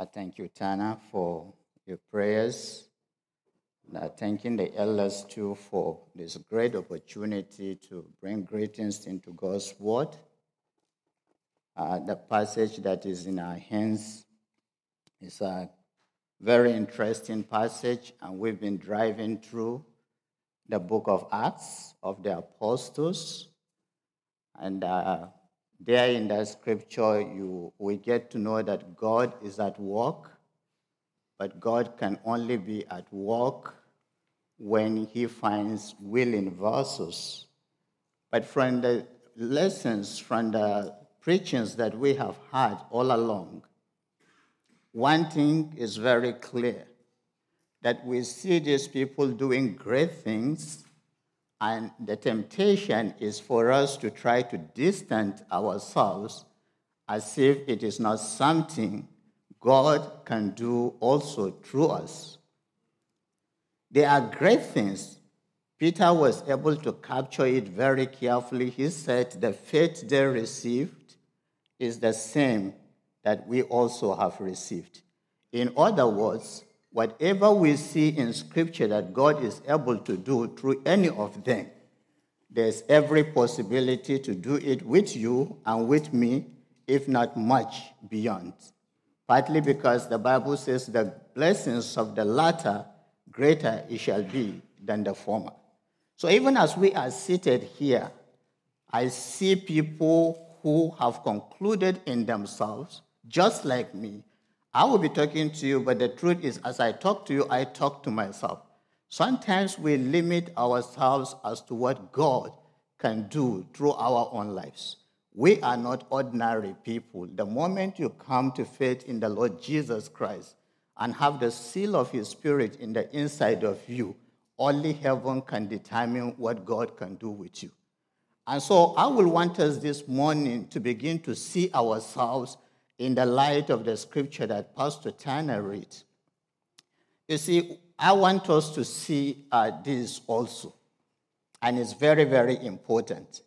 I thank you, Tanner, for your prayers. And I'm thanking the elders, too, for this great opportunity to bring greetings into God's word. The passage that is in our hands is a very interesting passage, and we've been driving through the book of Acts of the Apostles. And there in that scripture, we get to know that God is at work, but God can only be at work when he finds willing vessels. But from the lessons, from the preachings that we have had all along, one thing is very clear, that we see these people doing great things, and the temptation is for us to try to distance ourselves as if it is not something God can do also through us. There are great things. Peter was able to capture it very carefully. He said the faith they received is the same that we also have received. In other words, whatever we see in Scripture that God is able to do through any of them, there's every possibility to do it with you and with me, if not much beyond. Partly because the Bible says the blessings of the latter, greater it shall be than the former. So even as we are seated here, I see people who have concluded in themselves, just like me. I will be talking to you, but the truth is, as I talk to you, I talk to myself. Sometimes we limit ourselves as to what God can do through our own lives. We are not ordinary people. The moment you come to faith in the Lord Jesus Christ and have the seal of his Spirit in the inside of you, only heaven can determine what God can do with you. And so I will want us this morning to begin to see ourselves in the light of the scripture that Pastor Tanner reads. You see, I want us to see this also, and it's very, very important.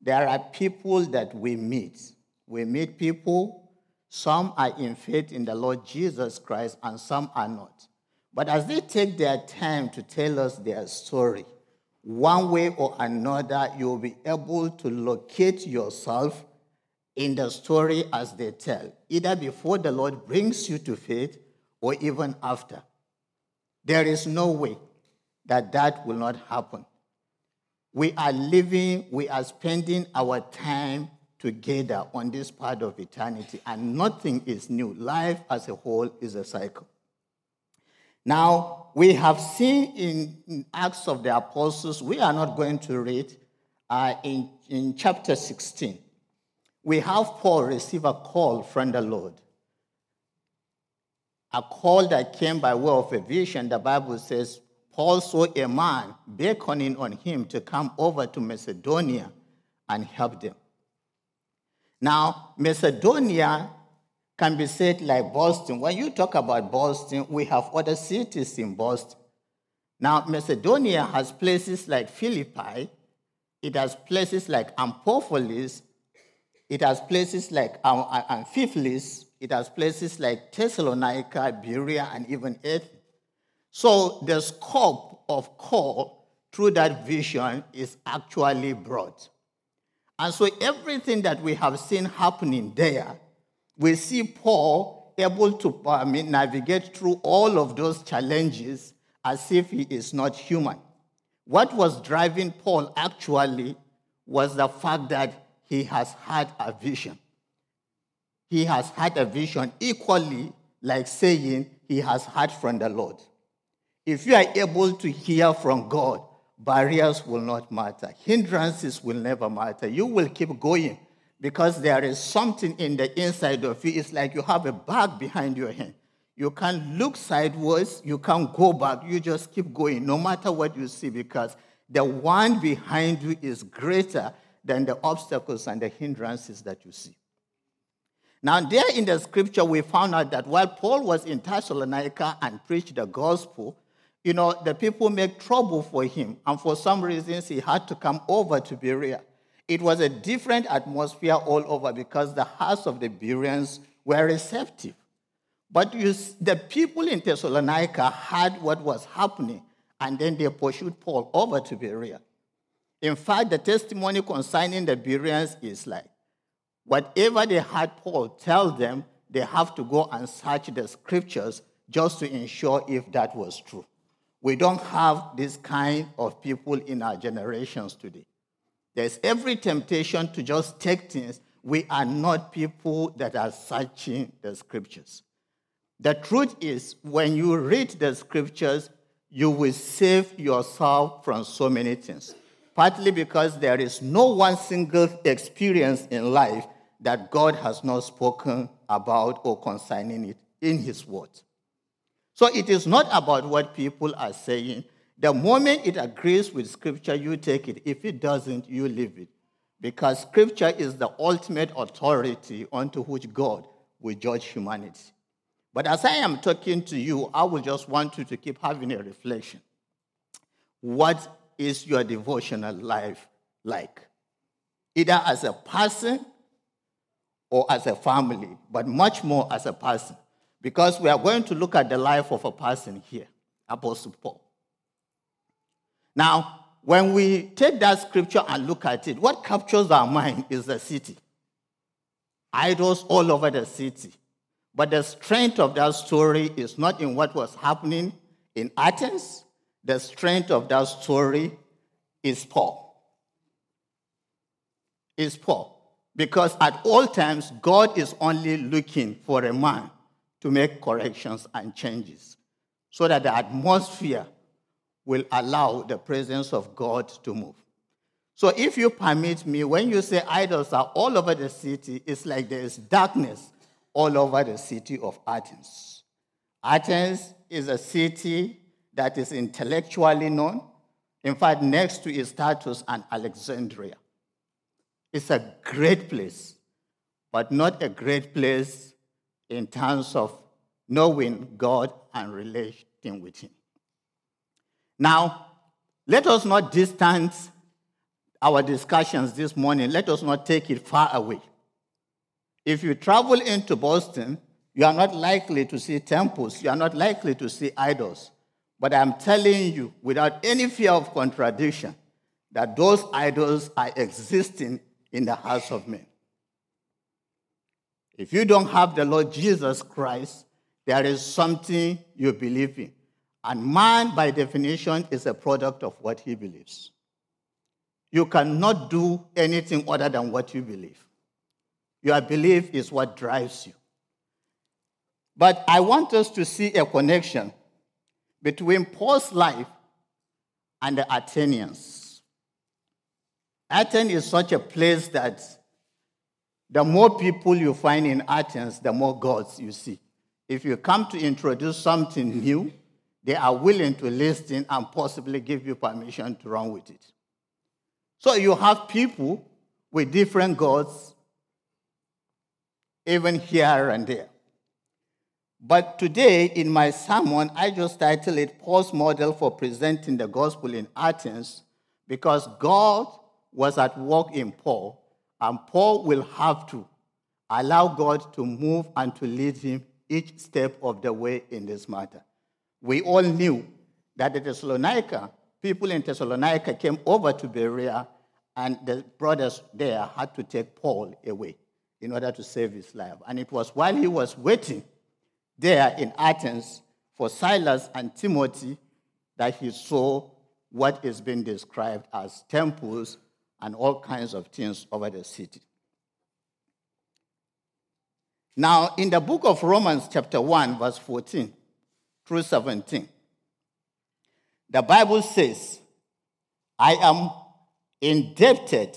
There are people that we meet. We meet people, some are in faith in the Lord Jesus Christ, and some are not. But as they take their time to tell us their story, one way or another, you'll be able to locate yourself in the story as they tell, either before the Lord brings you to faith or even after. There is no way that will not happen. We are spending our time together on this part of eternity, and nothing is new. Life as a whole is a cycle. Now, we have seen in Acts of the Apostles, we are not going to read in chapter 16. We have Paul receive a call from the Lord, a call that came by way of a vision. The Bible says, Paul saw a man beckoning on him to come over to Macedonia and help them. Now, Macedonia can be said like Boston. When you talk about Boston, we have other cities in Boston. Now, Macedonia has places like Philippi. It has places like Amphipolis. It has places like Amphipolis. It has places like Thessalonica, Berea, and even Athens. So the scope of call through that vision is actually broad. And so everything that we have seen happening there, we see Paul able to navigate through all of those challenges as if he is not human. What was driving Paul actually was the fact that he has had a vision. He has had a vision equally like saying he has heard from the Lord. If you are able to hear from God, barriers will not matter. Hindrances will never matter. You will keep going because there is something in the inside of you. It's like you have a bag behind your hand. You can't look sideways. You can't go back. You just keep going no matter what you see, because the one behind you is greater than the obstacles and the hindrances that you see. Now, there in the scripture, we found out that while Paul was in Thessalonica and preached the gospel, the people made trouble for him, and for some reasons, he had to come over to Berea. It was a different atmosphere all over because the hearts of the Bereans were receptive. But the people in Thessalonica heard what was happening, and then they pursued Paul over to Berea. In fact, the testimony concerning the Bereans is like, whatever they heard Paul tell them, they have to go and search the scriptures just to ensure if that was true. We don't have this kind of people in our generations today. There's every temptation to just take things. We are not people that are searching the scriptures. The truth is, when you read the scriptures, you will save yourself from so many things, partly because there is no one single experience in life that God has not spoken about or consigning it in his word. So it is not about what people are saying. The moment it agrees with scripture, you take it. If it doesn't, you leave it. Because scripture is the ultimate authority unto which God will judge humanity. But as I am talking to you, I will just want you to keep having a reflection. What is your devotional life like? Either as a person or as a family, but much more as a person. Because we are going to look at the life of a person here, Apostle Paul. Now, when we take that scripture and look at it, what captures our mind is the city. Idols all over the city. But the strength of that story is not in what was happening in Athens. The strength of that story is Paul. Is Paul. Because at all times, God is only looking for a man to make corrections and changes so that the atmosphere will allow the presence of God to move. So if you permit me, when you say idols are all over the city, it's like there is darkness all over the city of Athens. Athens is a city that is intellectually known. In fact, next to its status and Alexandria. It's a great place, but not a great place in terms of knowing God and relating with him. Now, let us not distance our discussions this morning. Let us not take it far away. If you travel into Boston, you are not likely to see temples. You are not likely to see idols. But I'm telling you, without any fear of contradiction, that those idols are existing in the hearts of men. If you don't have the Lord Jesus Christ, there is something you believe in. And man, by definition, is a product of what he believes. You cannot do anything other than what you believe. Your belief is what drives you. But I want us to see a connection between Paul's life and the Athenians. Athens is such a place that the more people you find in Athens, the more gods you see. If you come to introduce something new, they are willing to listen and possibly give you permission to run with it. So you have people with different gods, even here and there. But today, in my sermon, I just titled it Paul's Model for Presenting the Gospel in Athens, because God was at work in Paul, and Paul will have to allow God to move and to lead him each step of the way in this matter. We all knew that the people in Thessalonica came over to Berea, and the brothers there had to take Paul away in order to save his life. And it was while he was waiting there in Athens for Silas and Timothy that he saw what is being described as temples and all kinds of things over the city. Now, in the book of Romans, chapter 1, verse 14 through 17, the Bible says, I am indebted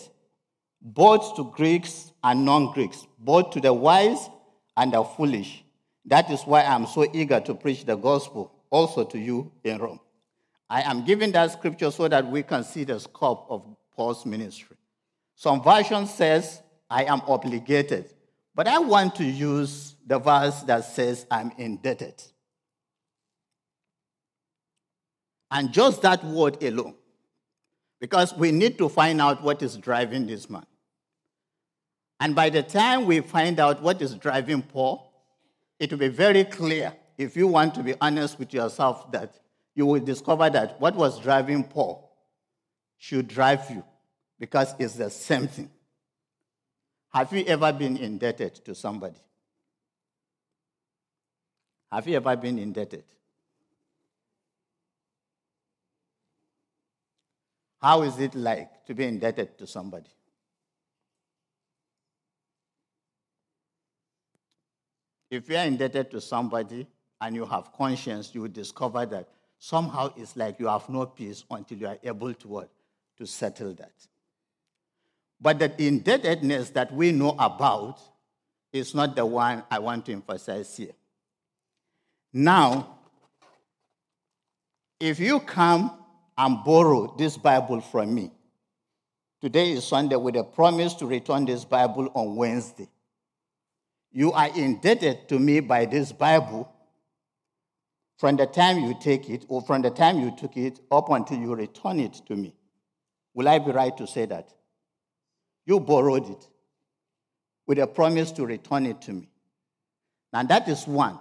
both to Greeks and non-Greeks, both to the wise and the foolish. That is why I am so eager to preach the gospel also to you in Rome. I am giving that scripture so that we can see the scope of Paul's ministry. Some version says, I am obligated. But I want to use the verse that says, I'm indebted. And just that word alone. Because we need to find out what is driving this man. And by the time we find out what is driving Paul, it will be very clear, if you want to be honest with yourself, that you will discover that what was driving Paul should drive you, because it's the same thing. Have you ever been indebted to somebody? Have you ever been indebted? How is it like to be indebted to somebody? If you are indebted to somebody and you have conscience, you will discover that somehow it's like you have no peace until you are able to what? To settle that. But the indebtedness that we know about is not the one I want to emphasize here. Now, if you come and borrow this Bible from me, today is Sunday, with a promise to return this Bible on Wednesday, you are indebted to me by this Bible from the time you take it, or from the time you took it up until you return it to me. Will I be right to say that? You borrowed it with a promise to return it to me. Now that is one.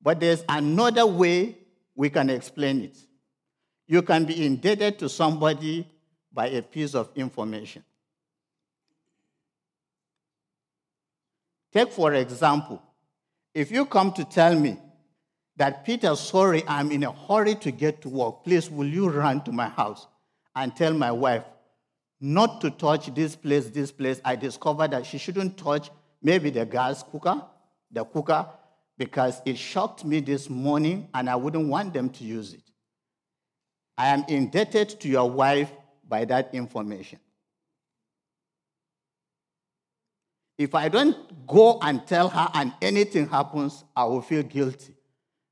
But there's another way we can explain it. You can be indebted to somebody by a piece of information. Take, for example, if you come to tell me that, Peter, sorry, I'm in a hurry to get to work. Please, will you run to my house and tell my wife not to touch this place. I discovered that she shouldn't touch maybe the gas cooker, because it shocked me this morning and I wouldn't want them to use it. I am indebted to your wife by that information. If I don't go and tell her and anything happens, I will feel guilty,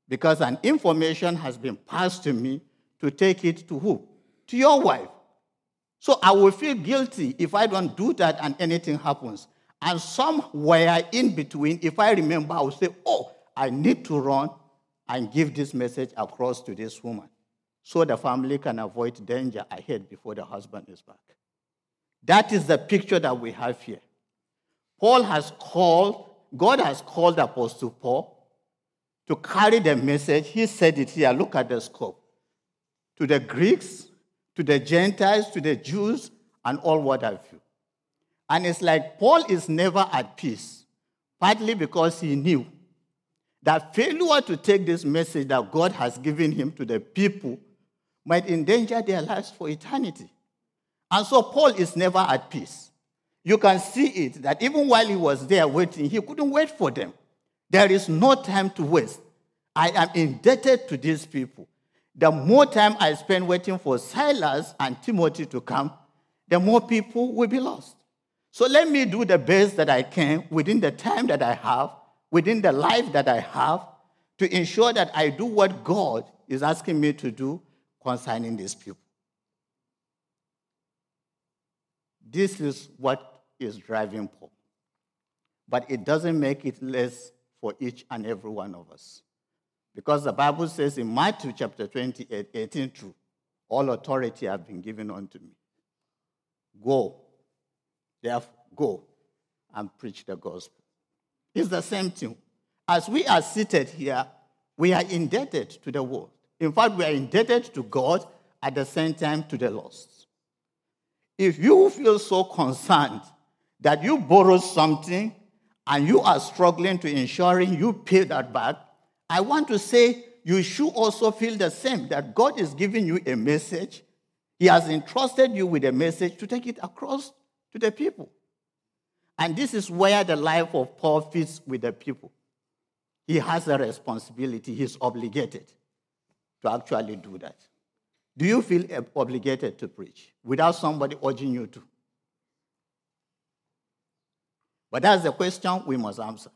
because an information has been passed to me to take it to who? To your wife. So I will feel guilty if I don't do that and anything happens. And somewhere in between, if I remember, I will say, oh, I need to run and give this message across to this woman so the family can avoid danger ahead before the husband is back. That is the picture that we have here. God has called Apostle Paul to carry the message. He said it here, look at the scope. To the Greeks, to the Gentiles, to the Jews, and all what have you. And it's like Paul is never at peace, partly because he knew that failure to take this message that God has given him to the people might endanger their lives for eternity. And so Paul is never at peace. You can see it, that even while he was there waiting, he couldn't wait for them. There is no time to waste. I am indebted to these people. The more time I spend waiting for Silas and Timothy to come, the more people will be lost. So let me do the best that I can within the time that I have, within the life that I have, to ensure that I do what God is asking me to do concerning these people. This is what is driving Paul. But it doesn't make it less for each and every one of us. Because the Bible says in Matthew chapter 28, 18 through, all authority has been given unto me. Go, therefore, go and preach the gospel. It's the same thing. As we are seated here, we are indebted to the world. In fact, we are indebted to God, at the same time to the lost. If you feel so concerned that you borrow something and you are struggling to ensuring you pay that back, I want to say you should also feel the same, that God is giving you a message. He has entrusted you with a message to take it across to the people. And this is where the life of Paul fits with the people. He has a responsibility. He's obligated to actually do that. Do you feel obligated to preach without somebody urging you to? But that's the question we must answer.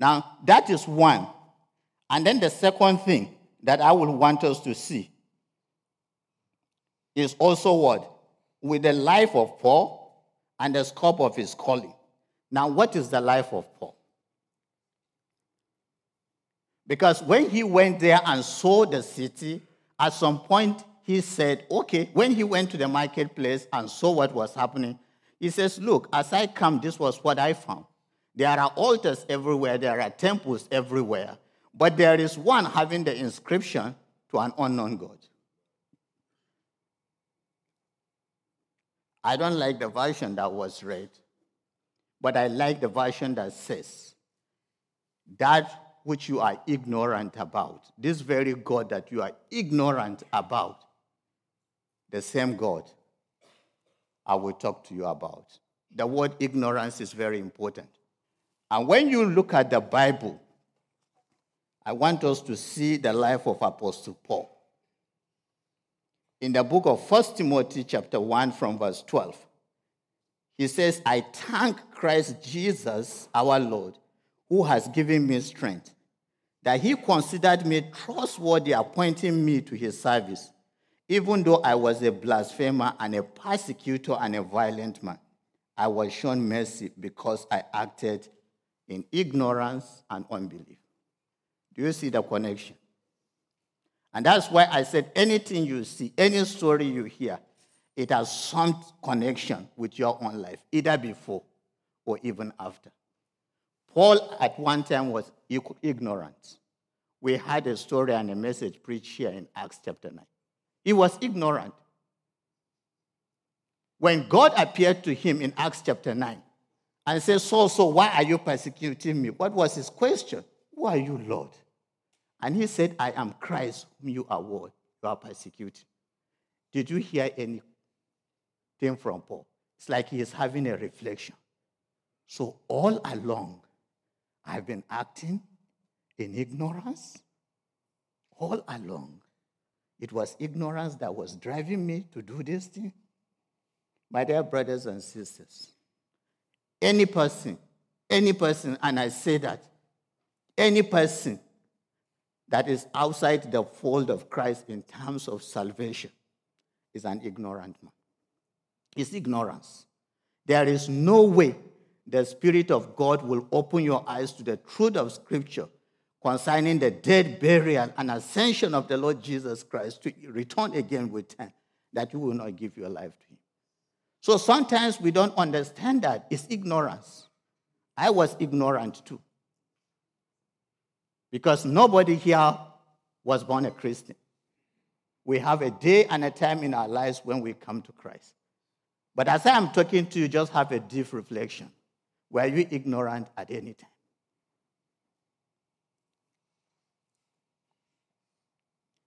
Now, that is one. And then the second thing that I would want us to see is also what? With the life of Paul and the scope of his calling. Now, what is the life of Paul? Because when he went there and saw the city, at some point he said, okay, when he went to the marketplace and saw what was happening, he says, look, as I come, this was what I found. There are altars everywhere. There are temples everywhere. But there is one having the inscription to an unknown God. I don't like the version that was read, but I like the version that says, that which you are ignorant about, this very God that you are ignorant about, the same God I will talk to you about. The word ignorance is very important. And when you look at the Bible, I want us to see the life of Apostle Paul. In the book of 1 Timothy chapter 1 from verse 12, he says, I thank Christ Jesus, our Lord, who has given me strength, that he considered me trustworthy, appointing me to his service, even though I was a blasphemer and a persecutor and a violent man. I was shown mercy because I acted in ignorance and unbelief. Do you see the connection? And that's why I said anything you see, any story you hear, it has some connection with your own life, either before or even after. Paul at one time was ignorant. We had a story and a message preached here in Acts chapter 9. He was ignorant. When God appeared to him in Acts chapter 9 and said, so why are you persecuting me? What was his question? Who are you, Lord? And he said, I am Christ whom you are persecuting. Did you hear anything from Paul? It's like he is having a reflection. So all along, I've been acting in ignorance. All along, it was ignorance that was driving me to do this thing. My dear brothers and sisters, any person, and I say that, any person that is outside the fold of Christ in terms of salvation is an ignorant man. It's ignorance. There is no way the Spirit of God will open your eyes to the truth of Scripture concerning the death, burial, and ascension of the Lord Jesus Christ to return again with time, that you will not give your life to him. So sometimes we don't understand that. It's ignorance. I was ignorant too. Because nobody here was born a Christian. We have a day and a time in our lives when we come to Christ. But as I'm talking to you, just have a deep reflection. Were you ignorant at any time?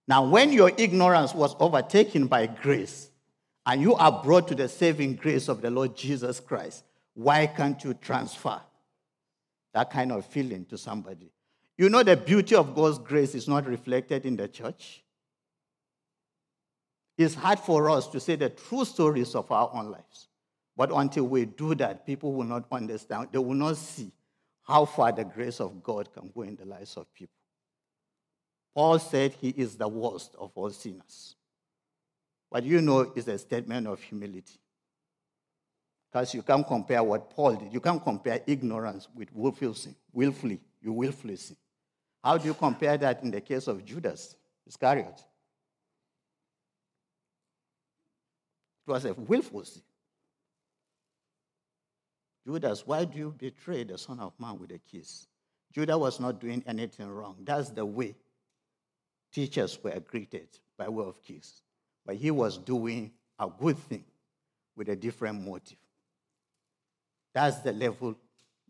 Now, when your ignorance was overtaken by grace, and you are brought to the saving grace of the Lord Jesus Christ, why can't you transfer that kind of feeling to somebody? You know, the beauty of God's grace is not reflected in the church. It's hard for us to say the true stories of our own lives. But until we do that, people will not understand. They will not see how far the grace of God can go in the lives of people. Paul said he is the worst of all sinners. What you know is a statement of humility. Because you can't compare what Paul did. You can't compare ignorance with willful sin. Willfully. You willfully sin. How do you compare that in the case of Judas Iscariot? It was a willful sin. Judas, why do you betray the Son of Man with a kiss? Judas was not doing anything wrong. That's the way teachers were greeted, by way of kiss. But he was doing a good thing with a different motive. That's the level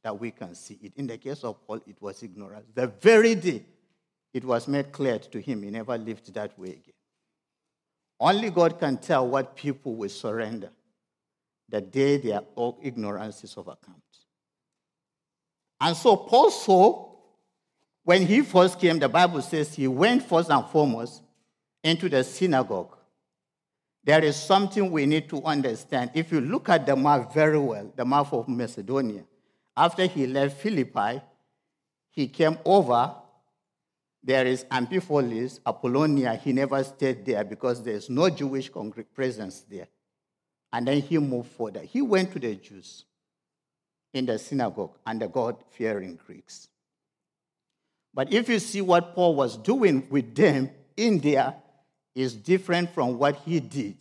that we can see it. In the case of Paul, it was ignorance. The very day it was made clear to him, he never lived that way again. Only God can tell what people will surrender the day their ignorance is overcome. And so Paul saw, when he first came, the Bible says he went first and foremost into the synagogue. There is something we need to understand. If you look at the map very well, the map of Macedonia, after he left Philippi, he came over. There is Amphipolis, Apollonia. He never stayed there because there is no Jewish presence there. And then he moved further. He went to the Jews in the synagogue and the God-fearing Greeks. But if you see what Paul was doing with them in there is different from what he did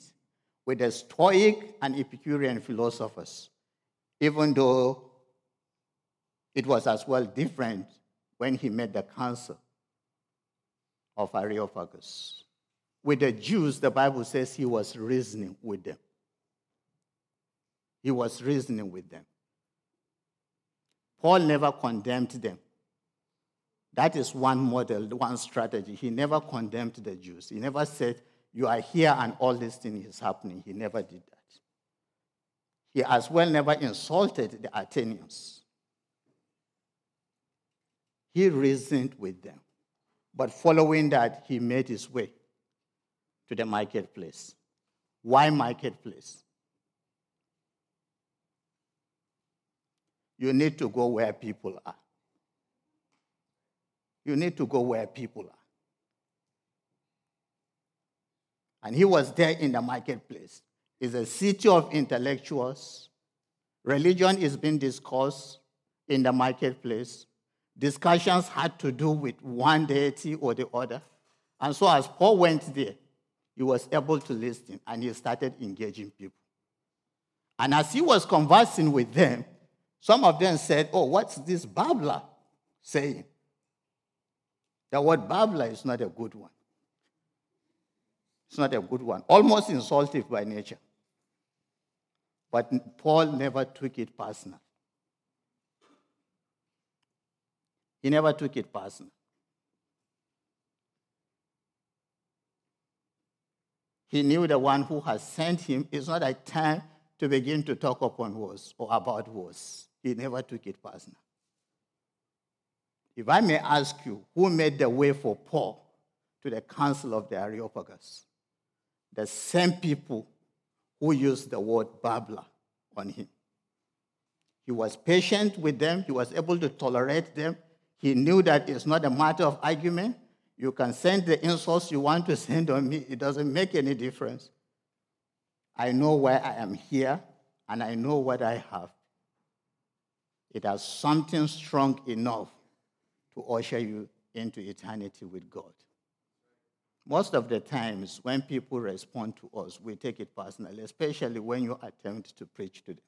with the Stoic and Epicurean philosophers, even though It was as well different when he met the council of Areopagus. With the Jews, the Bible says he was reasoning with them. He was reasoning with them. Paul never condemned them. That is one model, one strategy. He never condemned the Jews. He never said, you are here and all this thing is happening. He never did that. He as well never insulted the Athenians. He reasoned with them. But following that, he made his way to the marketplace. Why marketplace? You need to go where people are. You need to go where people are. And he was there in the marketplace. It's a city of intellectuals. Religion is being discussed in the marketplace. Discussions had to do with one deity or the other. And so as Paul went there, he was able to listen, and he started engaging people. And as he was conversing with them, some of them said, oh, what's this babbler saying? The word babbler is not a good one. It's not a good one. Almost insultive by nature. But Paul never took it personal. He never took it personal. He knew the one who has sent him. It's not a time to begin to talk upon wars or about wars. He never took it personal. If I may ask you, who made the way for Paul to the Council of the Areopagus? The same people who used the word babbler on him. He was patient with them. He was able to tolerate them. He knew that it's not a matter of argument. You can send the insults you want to send on me. It doesn't make any difference. I know why I am here, and I know what I have. It has something strong enough to usher you into eternity with God. Most of the times when people respond to us, we take it personally, especially when you attempt to preach to them.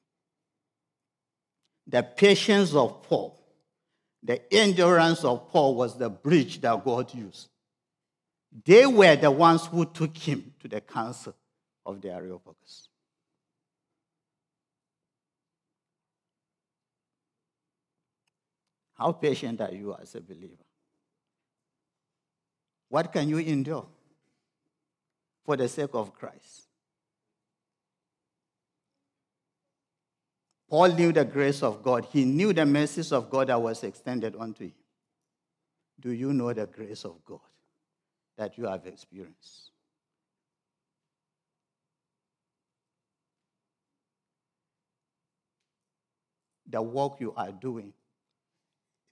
The patience of Paul, the endurance of Paul was the bridge that God used. They were the ones who took him to the council of the Areopagus. How patient are you as a believer? What can you endure for the sake of Christ? Paul knew the grace of God. He knew the mercies of God that was extended unto him. Do you know the grace of God that you have experienced? The work you are doing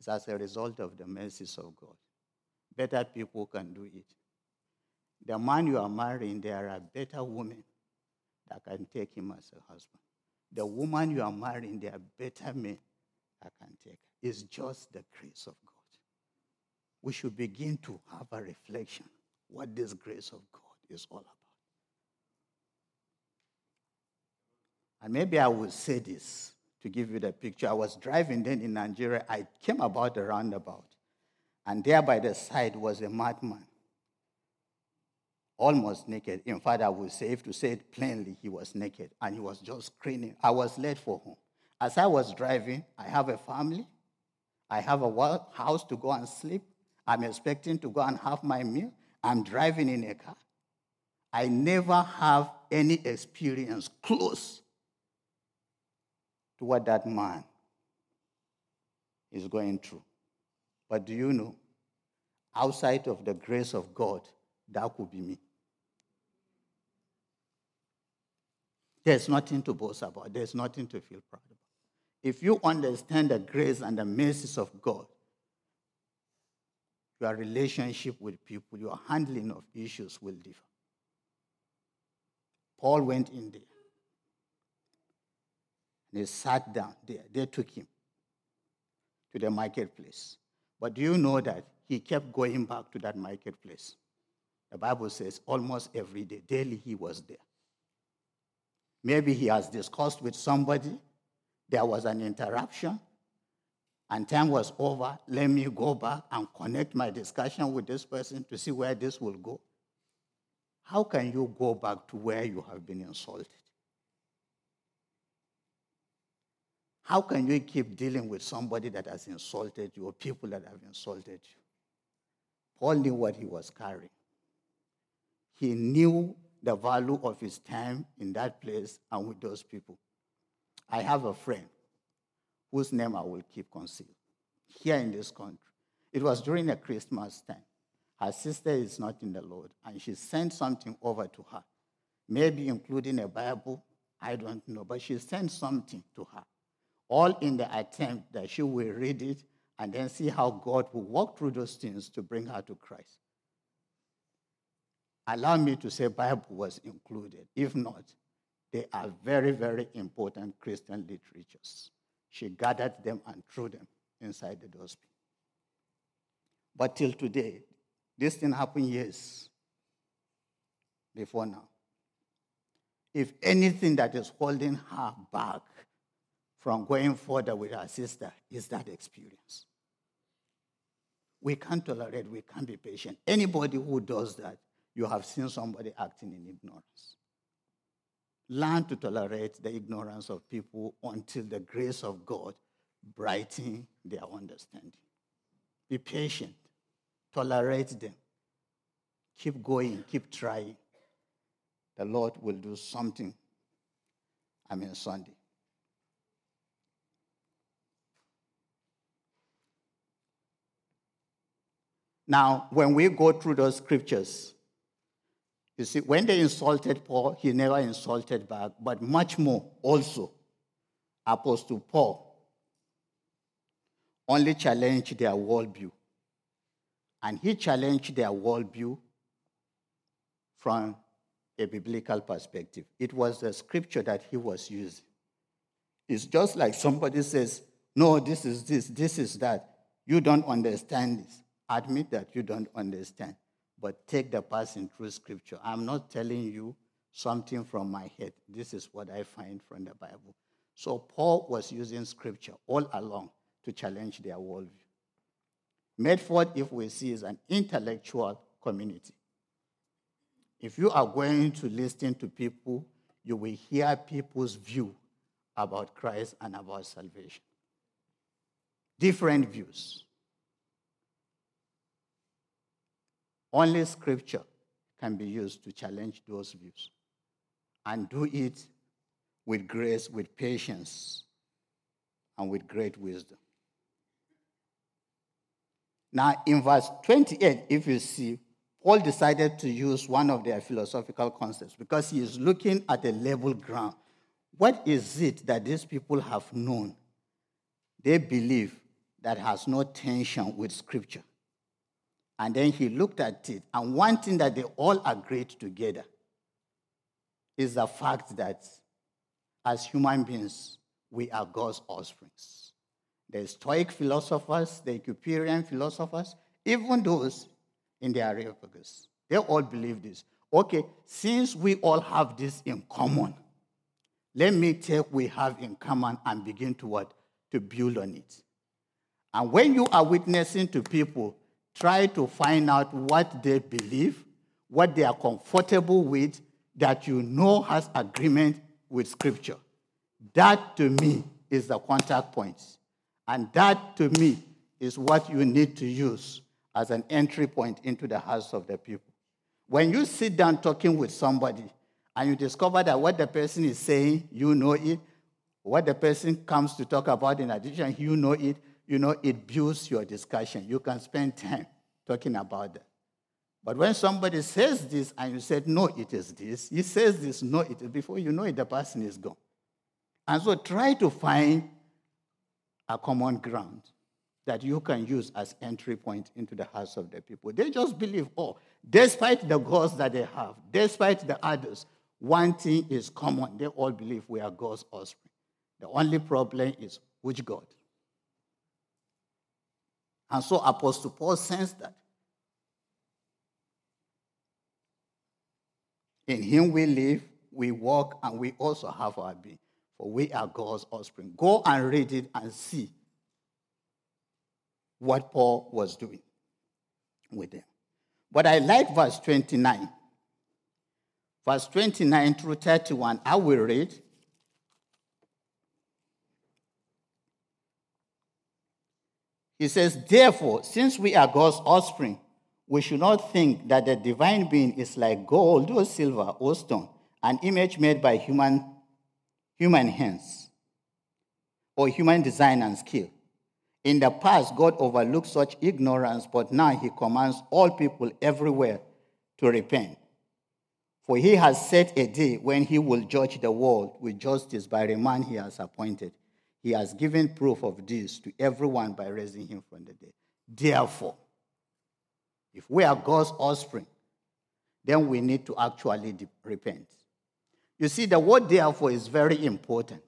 is as a result of the mercies of God. Better people can do it. The man you are marrying, there are better women that can take him as a husband. The woman you are marrying, there are better men that can take. It's just the grace of God. We should begin to have a reflection what this grace of God is all about. And maybe I will say this to give you the picture. I was driving then in Nigeria. I came about a roundabout. And there by the side was a madman, almost naked. In fact, I would say, if to say it plainly, he was naked, and he was just screaming. I was late for home. As I was driving, I have a family. I have a house to go and sleep. I'm expecting to go and have my meal. I'm driving in a car. I never have any experience close to what that man is going through. But do you know, outside of the grace of God, that could be me. There's nothing to boast about. There's nothing to feel proud about. If you understand the grace and the mercies of God, your relationship with people, your handling of issues will differ. Paul went in there. They sat down there. They took him to the marketplace. But do you know that he kept going back to that marketplace? The Bible says almost every day, daily he was there. Maybe he has discussed with somebody, there was an interruption, and time was over, let me go back and connect my discussion with this person to see where this will go. How can you go back to where you have been insulted? How can you keep dealing with somebody that has insulted you or people that have insulted you? Paul knew what he was carrying. He knew the value of his time in that place and with those people. I have a friend whose name I will keep concealed here in this country. It was during a Christmas time. Her sister is not in the Lord, and she sent something over to her, maybe including a Bible, I don't know, but she sent something to her, all in the attempt that she will read it and then see how God will walk through those things to bring her to Christ. Allow me to say Bible was included. If not, they are very, very important Christian literatures. She gathered them and threw them inside the dustbin. But till today, this thing happened years before now. If anything that is holding her back from going further with her sister is that experience. We can't tolerate, we can't be patient. Anybody who does that, you have seen somebody acting in ignorance. Learn to tolerate the ignorance of people until the grace of God brightens their understanding. Be patient. Tolerate them. Keep going. Keep trying. The Lord will do something. Sunday. Now, when we go through those scriptures, you see, when they insulted Paul, he never insulted back, but much more also, Apostle Paul only challenged their worldview. And he challenged their worldview from a biblical perspective. It was the scripture that he was using. It's just like somebody says, no, this is this, this is that. You don't understand this. Admit that you don't understand. But take the passing through scripture. I'm not telling you something from my head. This is what I find from the Bible. So Paul was using scripture all along to challenge their worldview. Medford, if we see, is an intellectual community. If you are going to listen to people, you will hear people's view about Christ and about salvation. Different views. Only scripture can be used to challenge those views. And do it with grace, with patience, and with great wisdom. Now, in verse 28, if you see, Paul decided to use one of their philosophical concepts because he is looking at a level ground. What is it that these people have known, they believe, that has no tension with scripture? And then he looked at it, and one thing that they all agreed together is the fact that as human beings, we are God's offspring. The Stoic philosophers, the Epicurean philosophers, even those in the Areopagus, they all believe this. Okay, since we all have this in common, let me take what we have in common and begin to what? To build on it. And when you are witnessing to people, try to find out what they believe, what they are comfortable with, that you know has agreement with Scripture. That, to me, is the contact point. And that, to me, is what you need to use as an entry point into the hearts of the people. When you sit down talking with somebody and you discover that what the person is saying, you know it, what the person comes to talk about in addition, you know it, you know, it builds your discussion. You can spend time talking about that. But when somebody says this and you said, no, it is this, he says this, no, it is, before you know it, the person is gone. And so try to find a common ground that you can use as entry point into the hearts of the people. They just believe, oh, despite the gods that they have, despite the others, one thing is common. They all believe we are God's offspring. The only problem is which God? And so Apostle Paul sensed that. In him we live, we walk, and we also have our being. For we are God's offspring. Go and read it and see what Paul was doing with them. But I like verse 29. Verse 29 through 31, I will read. He says, therefore, since we are God's offspring, we should not think that the divine being is like gold or silver or stone, an image made by human hands or human design and skill. In the past, God overlooked such ignorance, but now he commands all people everywhere to repent. For he has set a day when he will judge the world with justice by the man he has appointed. He has given proof of this to everyone by raising him from the dead. Therefore, if we are God's offspring, then we need to actually repent. You see, the word therefore is very important.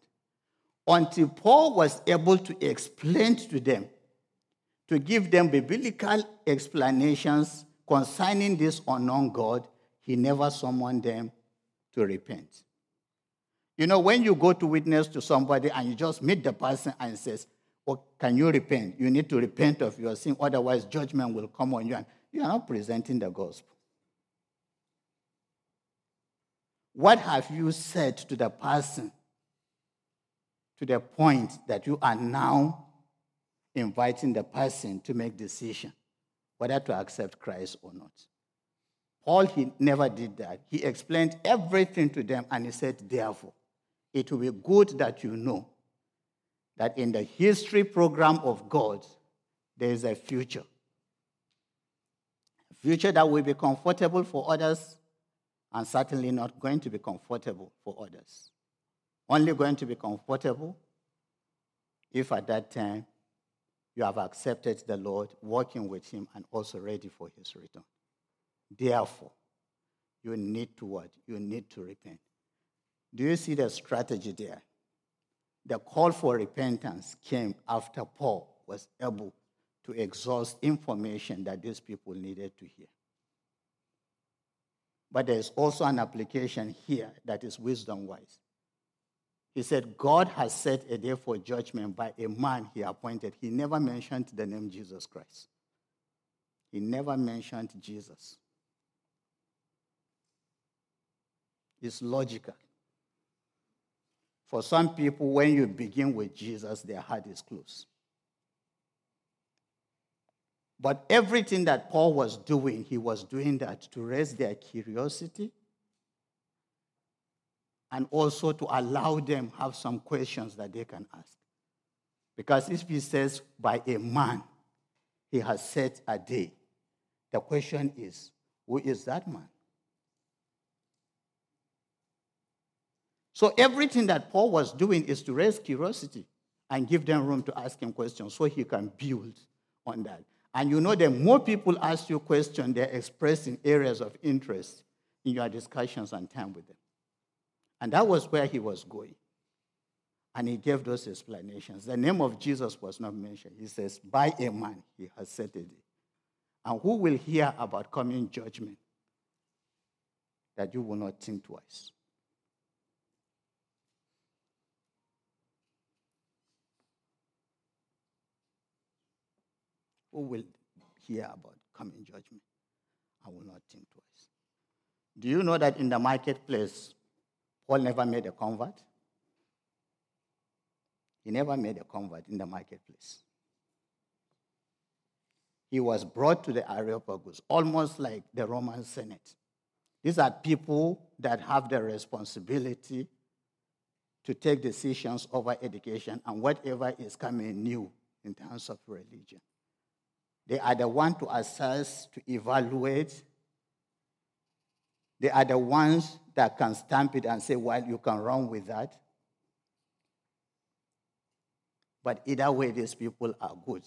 Until Paul was able to explain to them, to give them biblical explanations concerning this unknown God, he never summoned them to repent. You know, when you go to witness to somebody and you just meet the person and says, oh, can you repent? You need to repent of your sin, otherwise judgment will come on you. And you are not presenting the gospel. What have you said to the person to the point that you are now inviting the person to make decision whether to accept Christ or not? Paul, he never did that. He explained everything to them, and he said, therefore, it will be good that you know that in the history program of God, there is a future that will be comfortable for others and certainly not going to be comfortable for others. Only going to be comfortable if at that time you have accepted the Lord, walking with him, and also ready for his return. Therefore, you need to what? You need to repent. Do you see the strategy there? The call for repentance came after Paul was able to exhaust information that these people needed to hear. But there is also an application here that is wisdom-wise. He said, God has set a day for judgment by a man he appointed. He never mentioned the name Jesus Christ. He never mentioned Jesus. It's logical. For some people, when you begin with Jesus, their heart is closed. But everything that Paul was doing, he was doing that to raise their curiosity and also to allow them have some questions that they can ask. Because if he says, by a man, he has set a day, the question is, who is that man? So everything that Paul was doing is to raise curiosity and give them room to ask him questions so he can build on that. And you know, the more people ask you questions, they're expressing areas of interest in your discussions and time with them. And that was where he was going. And he gave those explanations. The name of Jesus was not mentioned. He says, by a man he has set a day. And who will hear about coming judgment that you will not think twice? Who will hear about coming judgment? I will not think twice. Do you know that in the marketplace, Paul never made a convert? He never made a convert in the marketplace. He was brought to the Areopagus, almost like the Roman Senate. These are people that have the responsibility to take decisions over education and whatever is coming new in terms of religion. They are the ones to assess, to evaluate. They are the ones that can stamp it and say, well, you can run with that. But either way, these people are good.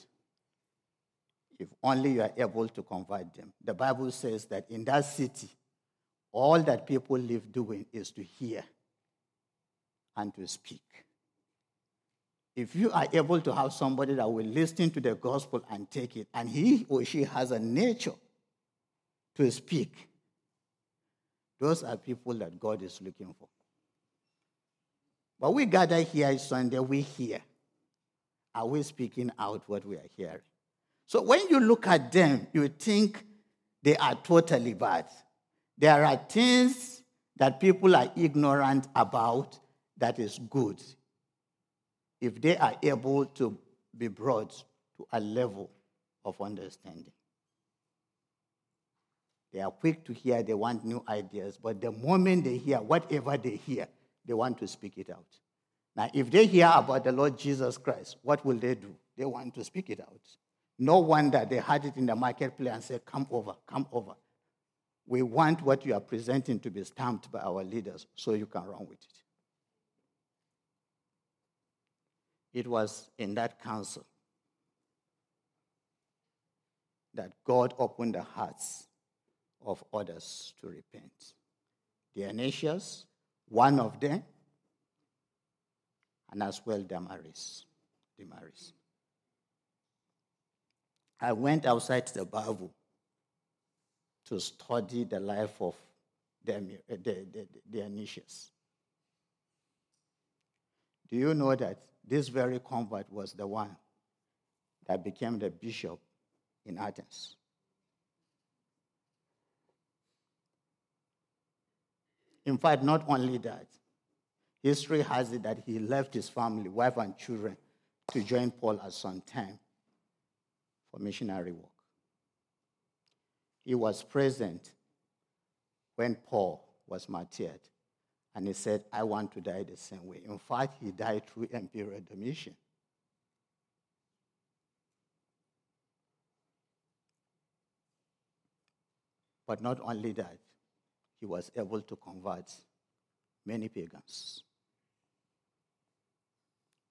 If only you are able to convert them. The Bible says that in that city, all that people live doing is to hear and to speak. If you are able to have somebody that will listen to the gospel and take it, and he or she has a nature to speak, those are people that God is looking for. But we gather here Sunday, we hear. Are we speaking out what we are hearing? So when you look at them, you think they are totally bad. There are things that people are ignorant about that is good if they are able to be brought to a level of understanding. They are quick to hear, they want new ideas, but the moment they hear, whatever they hear, they want to speak it out. Now, if they hear about the Lord Jesus Christ, what will they do? They want to speak it out. No wonder they had it in the marketplace and said, come over, come over. We want what you are presenting to be stamped by our leaders so you can run with it. It was in that council that God opened the hearts of others to repent. Dionysius, one of them, and as well Damaris. I went outside the Bible to study the life of Dionysius. Do you know that this very convert was the one that became the bishop in Athens? In fact, not only that, history has it that he left his family, wife and children, to join Paul at some time for missionary work. He was present when Paul was martyred, and he said, I want to die the same way. In fact, he died through Emperor Domitian. But not only that, he was able to convert many pagans.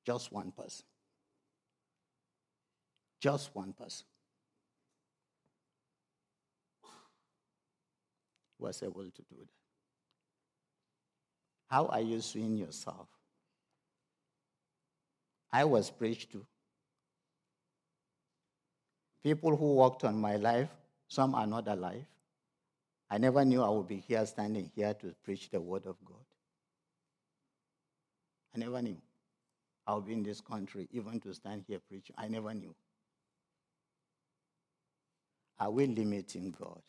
Just one person. He was able to do that. How are you seeing yourself? I was preached to. People who worked on my life, some are not alive. I never knew I would be here, standing here to preach the word of God. I never knew I would be in this country, even to stand here preaching. I never knew. Are we limiting God?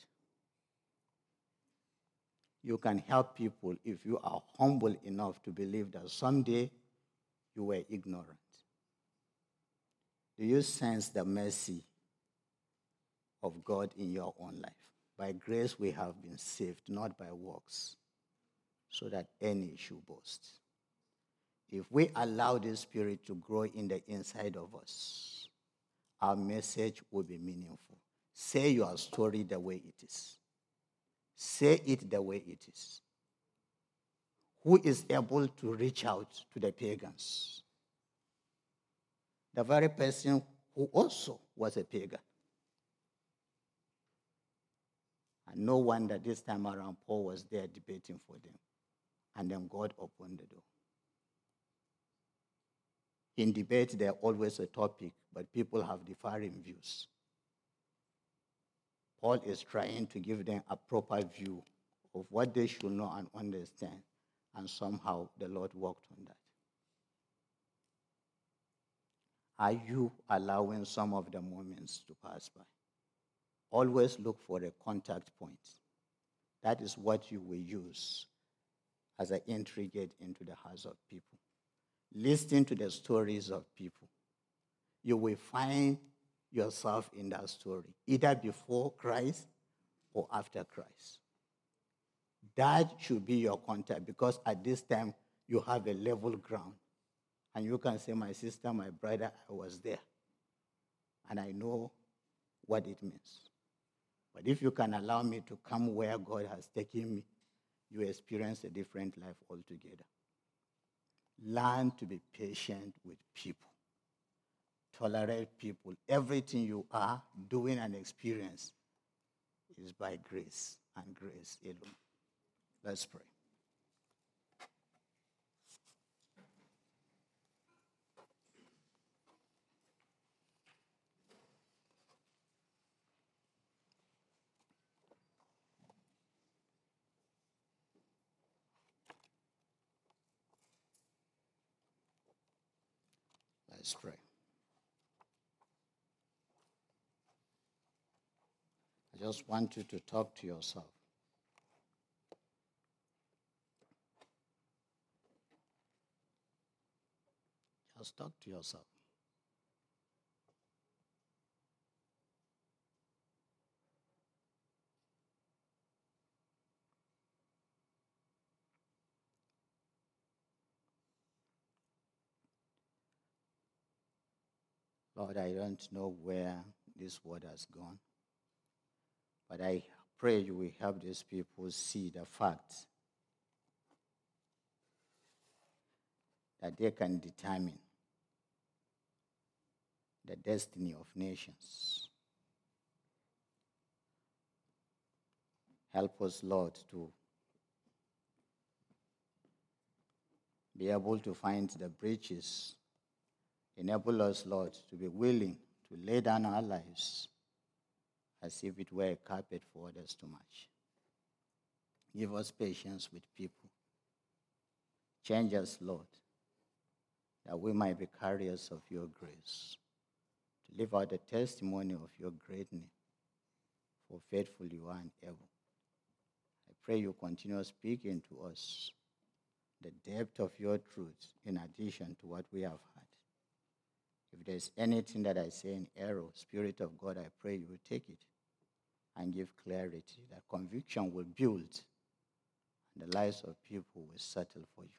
You can help people if you are humble enough to believe that someday you were ignorant. Do you sense the mercy of God in your own life? By grace we have been saved, not by works, so that any should boast. If we allow the Spirit to grow in the inside of us, our message will be meaningful. Say your story the way it is. Say it the way it is. Who is able to reach out to the pagans? The very person who also was a pagan. And no wonder this time around Paul was there debating for them. And then God opened the door. In debate, there are always a topic, but people have differing views. Paul is trying to give them a proper view of what they should know and understand. And somehow the Lord worked on that. Are you allowing some of the moments to pass by? Always look for a contact point. That is what you will use as an entry gate into the hearts of people. Listen to the stories of people. You will find yourself in that story, either before Christ or after Christ. That should be your contact, because at this time, you have a level ground. And you can say, my sister, my brother, I was there. And I know what it means. But if you can allow me to come where God has taken me, you experience a different life altogether. Learn to be patient with people. Tolerate people. Everything you are doing and experience is by grace and grace alone. Let's pray. Let's pray. I just want you to talk to yourself. Just talk to yourself. Lord, I don't know where this word has gone, but I pray you will help these people see the fact that they can determine the destiny of nations. Help us, Lord, to be able to find the breaches. Enable us, Lord, to be willing to lay down our lives as if it were a carpet for others to march. Give us patience with people. Change us, Lord, that we might be carriers of your grace, to live out the testimony of your great name, for faithful you are and ever. I pray you continue speaking to us the depth of your truth in addition to what we have heard. If there's anything that I say in error, Spirit of God, I pray you will take it and give clarity. That conviction will build, and the lives of people will settle for you.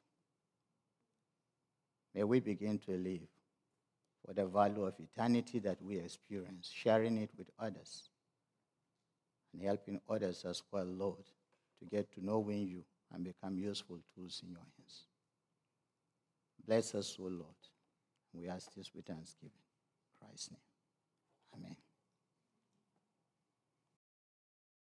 May we begin to live for the value of eternity that we experience, sharing it with others, and helping others as well, Lord, to get to knowing you and become useful tools in your hands. Bless us, O Lord. We ask this with thanksgiving. In Christ's name. Amen.